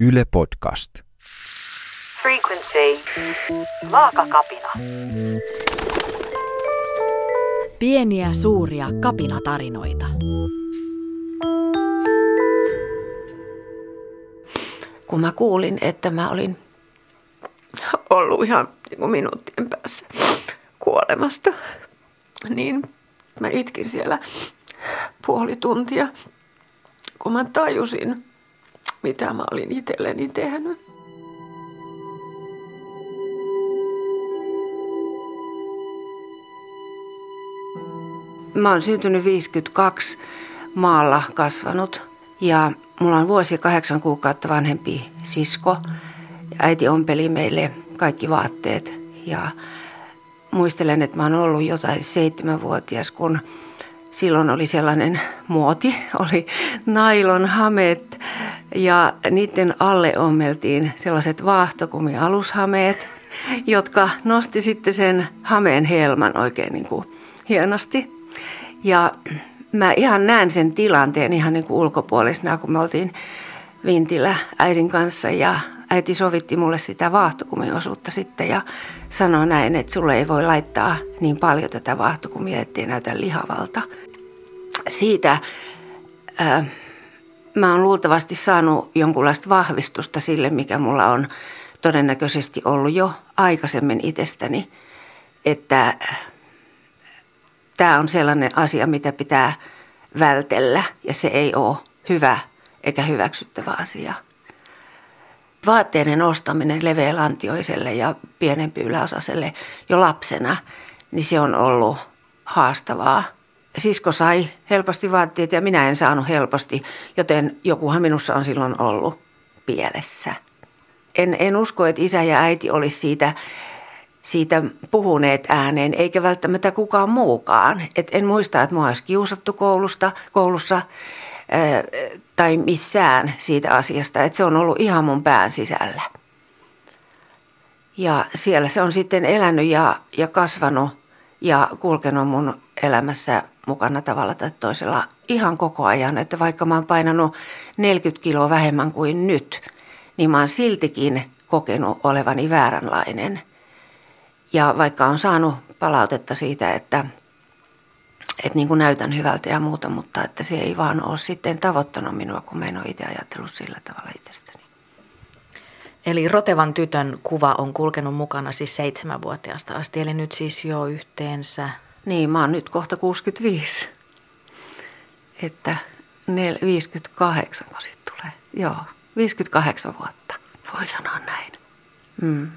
Yle Podcast. Frequency. Vaakakapina. Pieniä suuria kapinatarinoita. Kun mä kuulin, että mä olin ollut ihan minuuttien päässä kuolemasta, niin mä itkin siellä puoli tuntia, kun mä tajusin, mitä mä olin itselleni tehnyt. Mä oon syntynyt 52, maalla kasvanut ja mulla on vuosi 8 kuukautta vanhempi sisko. Äiti ompeli meille kaikki vaatteet ja muistelen, että mä oon ollut jotain 7-vuotias, kun silloin oli sellainen muoti, oli nailonhameet ja niiden alle ommeltiin sellaiset vaahtokumialushameet, jotka nosti sitten sen hameen helman oikein niin kuin hienosti. Ja mä ihan näen sen tilanteen ihan niin kuin ulkopuolisena, kun me oltiin vintillä äidin kanssa ja äiti sovitti mulle sitä vaahtokumiosuutta sitten ja sanoi näin, että sulle ei voi laittaa niin paljon tätä vaahtokumia, ettei näytä lihavalta. Siitä mä oon luultavasti saanut jonkunlaista vahvistusta sille, mikä mulla on todennäköisesti ollut jo aikaisemmin itsestäni, että tämä on sellainen asia, mitä pitää vältellä ja se ei ole hyvä eikä hyväksyttävä asia. Vaatteiden ostaminen leveälantioiselle ja pienempi yläosaselle jo lapsena, niin se on ollut haastavaa. Sisko sai helposti vaatteet ja minä en saanut helposti, joten jokuhan minussa on silloin ollut pielessä. En usko, että isä ja äiti olisi siitä puhuneet ääneen, eikä välttämättä kukaan muukaan. Et en muista, että minua olisi kiusattu koulussa tai missään siitä asiasta. Et se on ollut ihan mun pään sisällä. Ja siellä se on sitten elänyt ja kasvanut ja kulkenut mun elämässä mukana tavalla tai toisella ihan koko ajan. Että vaikka mä oon painanut 40 kiloa vähemmän kuin nyt, niin mä oon siltikin kokenut olevani vääränlainen. Ja vaikka on saanut palautetta siitä, että niin kuin näytän hyvältä ja muuta, mutta että se ei vaan ole sitten tavoittanut minua, kun mä en ole itse ajatellut sillä tavalla itsestäni. Eli rotevan tytön kuva on kulkenut mukana siis 7-vuotiaasta asti, eli nyt siis jo yhteensä. Niin, mä oon nyt kohta 65, että 58 kun sit tulee. Joo, 58 vuotta, voi sanoa näin. Mm.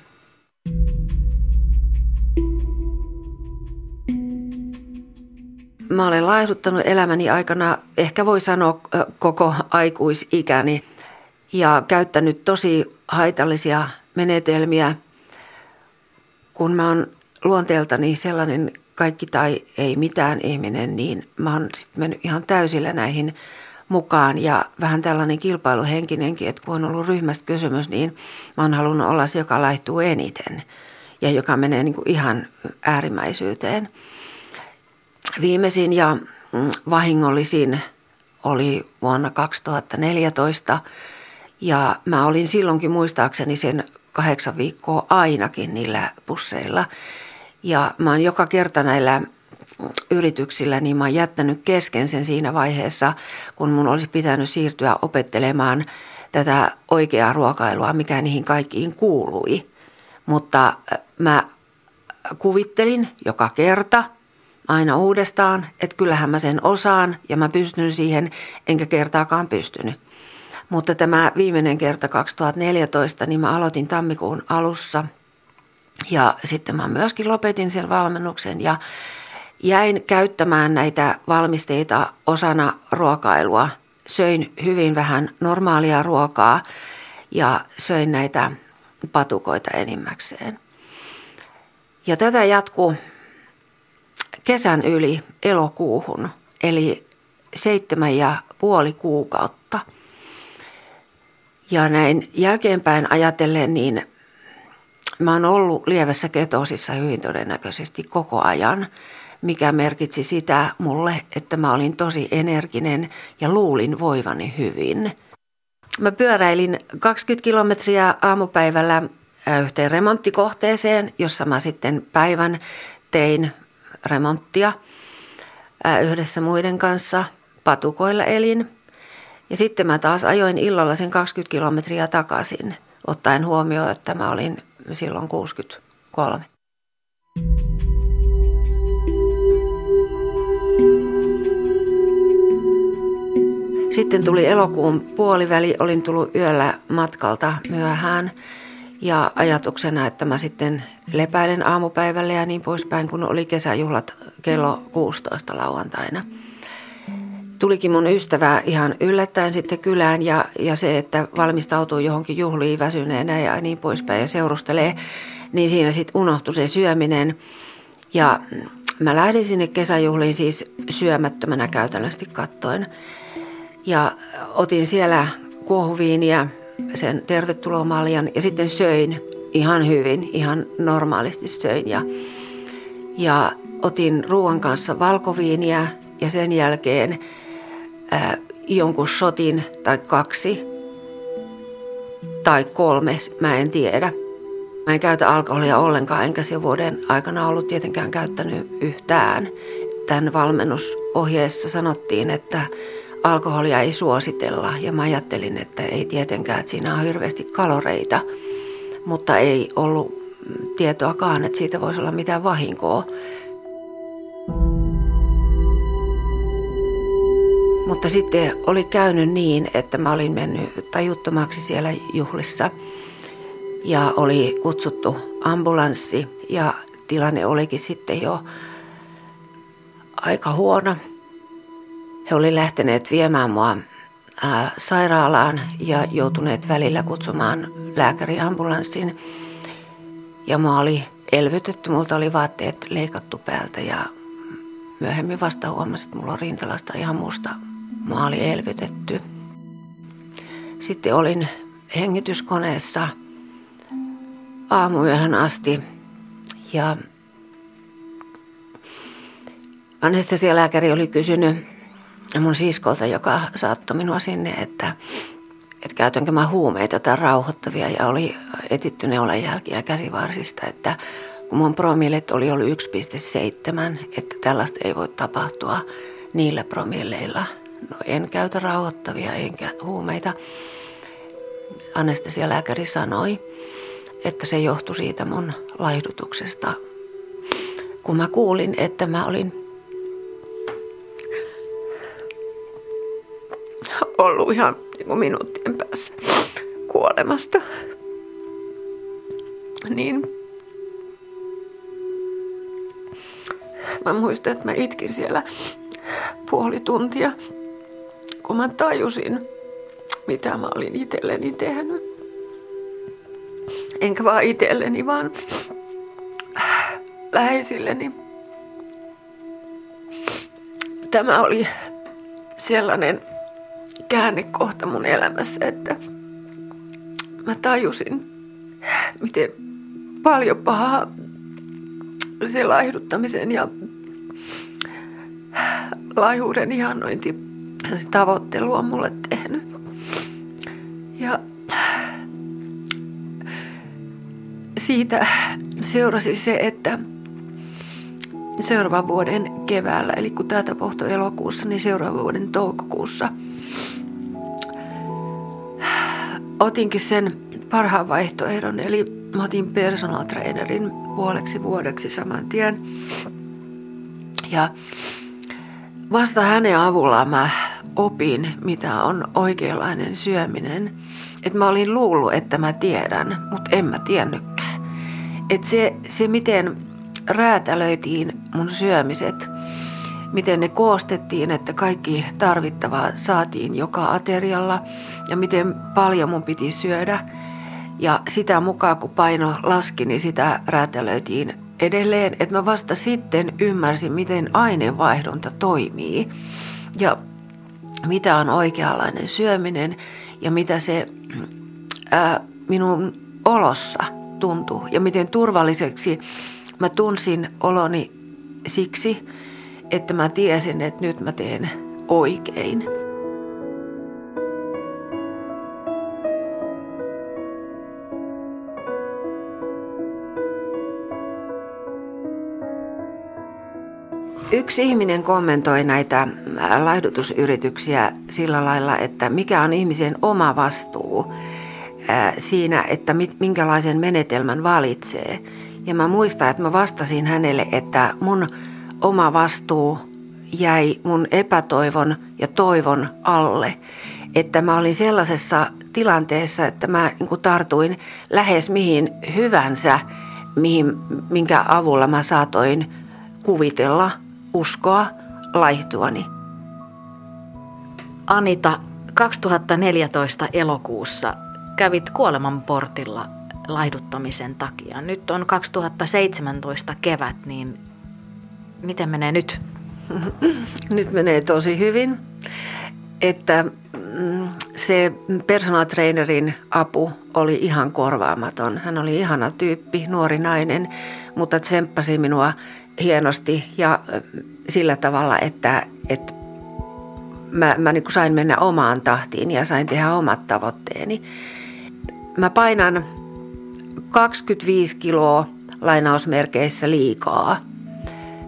Mä olen laihduttanut elämäni aikana, ehkä voi sanoa koko aikuisikäni, ja käyttänyt tosi haitallisia menetelmiä, kun mä oon luonteeltani sellainen kaikki tai ei mitään ihminen, niin mä oon sitten mennyt ihan täysillä näihin mukaan ja vähän tällainen kilpailuhenkinenkin, että kun on ollut ryhmästä kysymys, niin mä oon halunnut olla se, joka laihtuu eniten ja joka menee niin kuin ihan äärimmäisyyteen. Viimeisin ja vahingollisin oli vuonna 2014 ja mä olin silloinkin muistaakseni sen 8 viikkoa ainakin niillä pusseilla. Ja mä oon joka kerta näillä yrityksillä, niin mä oon jättänyt kesken sen siinä vaiheessa, kun mun olisi pitänyt siirtyä opettelemaan tätä oikeaa ruokailua, mikä niihin kaikkiin kuului. Mutta mä kuvittelin joka kerta aina uudestaan, että kyllähän mä sen osaan ja mä pystyn siihen, enkä kertaakaan pystynyt. Mutta tämä viimeinen kerta 2014, niin mä aloitin tammikuun alussa ja sitten mä myöskin lopetin sen valmennuksen ja jäin käyttämään näitä valmisteita osana ruokailua. Söin hyvin vähän normaalia ruokaa ja söin näitä patukoita enimmäkseen. Ja tätä jatkuu kesän yli elokuuhun, eli 7,5 kuukautta. Ja näin jälkeenpäin ajatellen, niin mä oon ollut lievässä ketoosissa hyvin todennäköisesti koko ajan, mikä merkitsi sitä mulle, että mä olin tosi energinen ja luulin voivani hyvin. Mä pyöräilin 20 kilometriä aamupäivällä yhteen remonttikohteeseen, jossa mä sitten päivän tein remonttia yhdessä muiden kanssa, patukoilla elin. Ja sitten mä taas ajoin illalla sen 20 kilometriä takaisin, ottaen huomioon, että mä olin silloin 63. Sitten tuli elokuun puoliväli, olin tullut yöllä matkalta myöhään ja ajatuksena, että mä sitten lepäilen aamupäivällä ja niin poispäin, kun oli kesäjuhlat kello 16 lauantaina. Tulikin mun ystävä ihan yllättäen sitten kylään ja se, että valmistautuu johonkin juhliin väsyneenä ja niin poispäin ja seurustelee, niin siinä sitten unohtui se syöminen ja mä lähdin sinne kesäjuhliin siis syömättömänä käytännössä kattoen. Ja otin siellä kuohuviiniä, sen tervetulomaljan ja sitten söin ihan hyvin, ihan normaalisti söin. Ja otin ruoan kanssa valkoviiniä ja sen jälkeen jonkun shotin tai 2 tai 3, mä en tiedä. Mä en käytä alkoholia ollenkaan, enkä sen vuoden aikana ollut tietenkään käyttänyt yhtään. Tämän valmennusohjeessa sanottiin, että alkoholia ei suositella ja mä ajattelin, että ei tietenkään, että siinä on hirveästi kaloreita, mutta ei ollut tietoakaan, että siitä voisi olla mitään vahinkoa. Mutta sitten oli käynyt niin, että mä olin mennyt tajuttomaksi siellä juhlissa ja oli kutsuttu ambulanssi ja tilanne olikin sitten jo aika huono. He oli lähteneet viemään mua sairaalaan ja joutuneet välillä kutsumaan lääkäriambulanssin. Ja mua oli elvytetty, multa oli vaatteet leikattu päältä ja myöhemmin vasta huomasin, että mulla on rintalasta ihan musta. Mua oli elvytetty. Sitten olin hengityskoneessa aamuyöhön asti ja anestesialääkäri oli kysynyt mun siskolta, joka saattoi minua sinne, että käytänkö mä huumeita tai rauhoittavia ja oli etitty neulanjälkiä käsivarsista, että kun mun promillet oli ollut 1,7, että tällaista ei voi tapahtua niillä promilleilla. No en käytä rauhoittavia enkä huumeita. Anestesialääkäri sanoi, että se johtui siitä mun laihdutuksesta. Kun mä kuulin, että mä olin ollut ihan minuuttien päässä kuolemasta, niin mä muistan, että mä itkin siellä puoli tuntia, kun mä tajusin, mitä mä olin itselleni tehnyt. Enkä vaan itselleni, vaan läheisilleni. Tämä oli sellainen käännekohta mun elämässä, että mä tajusin, miten paljon pahaa se laihduttamisen ja laihuuden ihannointi tavoittelu on mulle tehnyt. Ja siitä seurasi se, että seuraavan vuoden keväällä, eli kun tämä tapahtui elokuussa, niin seuraavan vuoden toukokuussa otinkin sen parhaan vaihtoehdon, eli mä otin personal trainerin puoleksi vuodeksi saman tien. Ja vasta hänen avullaan mä opin, mitä on oikeanlainen syöminen. Että mä olin luullut, että mä tiedän, mutta en mä tiennytkään. Että se miten räätälöitiin mun syömiset, miten ne koostettiin, että kaikki tarvittavaa saatiin joka aterialla ja miten paljon mun piti syödä. Ja sitä mukaan, kun paino laski, niin sitä räätälöitiin edelleen. Että mä vasta sitten ymmärsin, miten aineenvaihdunta toimii ja mitä on oikeanlainen syöminen ja mitä se minun olossa tuntuu ja miten turvalliseksi mä tunsin oloni siksi, että mä tiesin, että nyt mä teen oikein. Yksi ihminen kommentoi näitä laihdutusyrityksiä sillä lailla, että mikä on ihmisen oma vastuu siinä, että minkälaisen menetelmän valitsee. Ja mä muistan, että mä vastasin hänelle, että mun oma vastuu jäi mun epätoivon ja toivon alle. Että mä olin sellaisessa tilanteessa, että mä tartuin lähes mihin hyvänsä, minkä avulla mä saatoin kuvitella, uskoa laihtuani. Anita, 2014 elokuussa kävit kuoleman portilla laihduttamisen takia. Nyt on 2017 kevät, niin miten menee nyt? Nyt menee tosi hyvin. Että se personal trainerin apu oli ihan korvaamaton. Hän oli ihana tyyppi, nuori nainen, mutta tsemppasi minua hienosti ja sillä tavalla, että mä niin kuin sain mennä omaan tahtiin ja sain tehdä omat tavoitteeni. Mä painan 25 kiloa lainausmerkeissä liikaa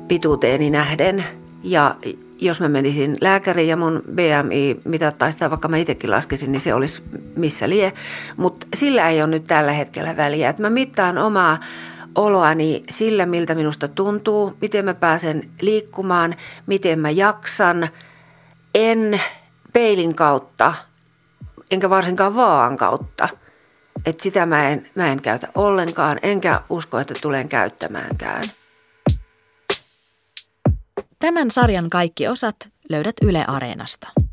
pituuteeni nähden ja jos mä menisin lääkäriin ja mun BMI mitattaisiin tai vaikka mä itsekin laskisin, niin se olisi missä lie. Mutta sillä ei ole nyt tällä hetkellä väliä. Et mä mittaan omaa oloani sillä, miltä minusta tuntuu, miten mä pääsen liikkumaan, miten mä jaksan. En peilin kautta, enkä varsinkaan vaan kautta. Et sitä mä en käytä ollenkaan, enkä usko, että tulen käyttämäänkään. Tämän sarjan kaikki osat löydät Yle Areenasta.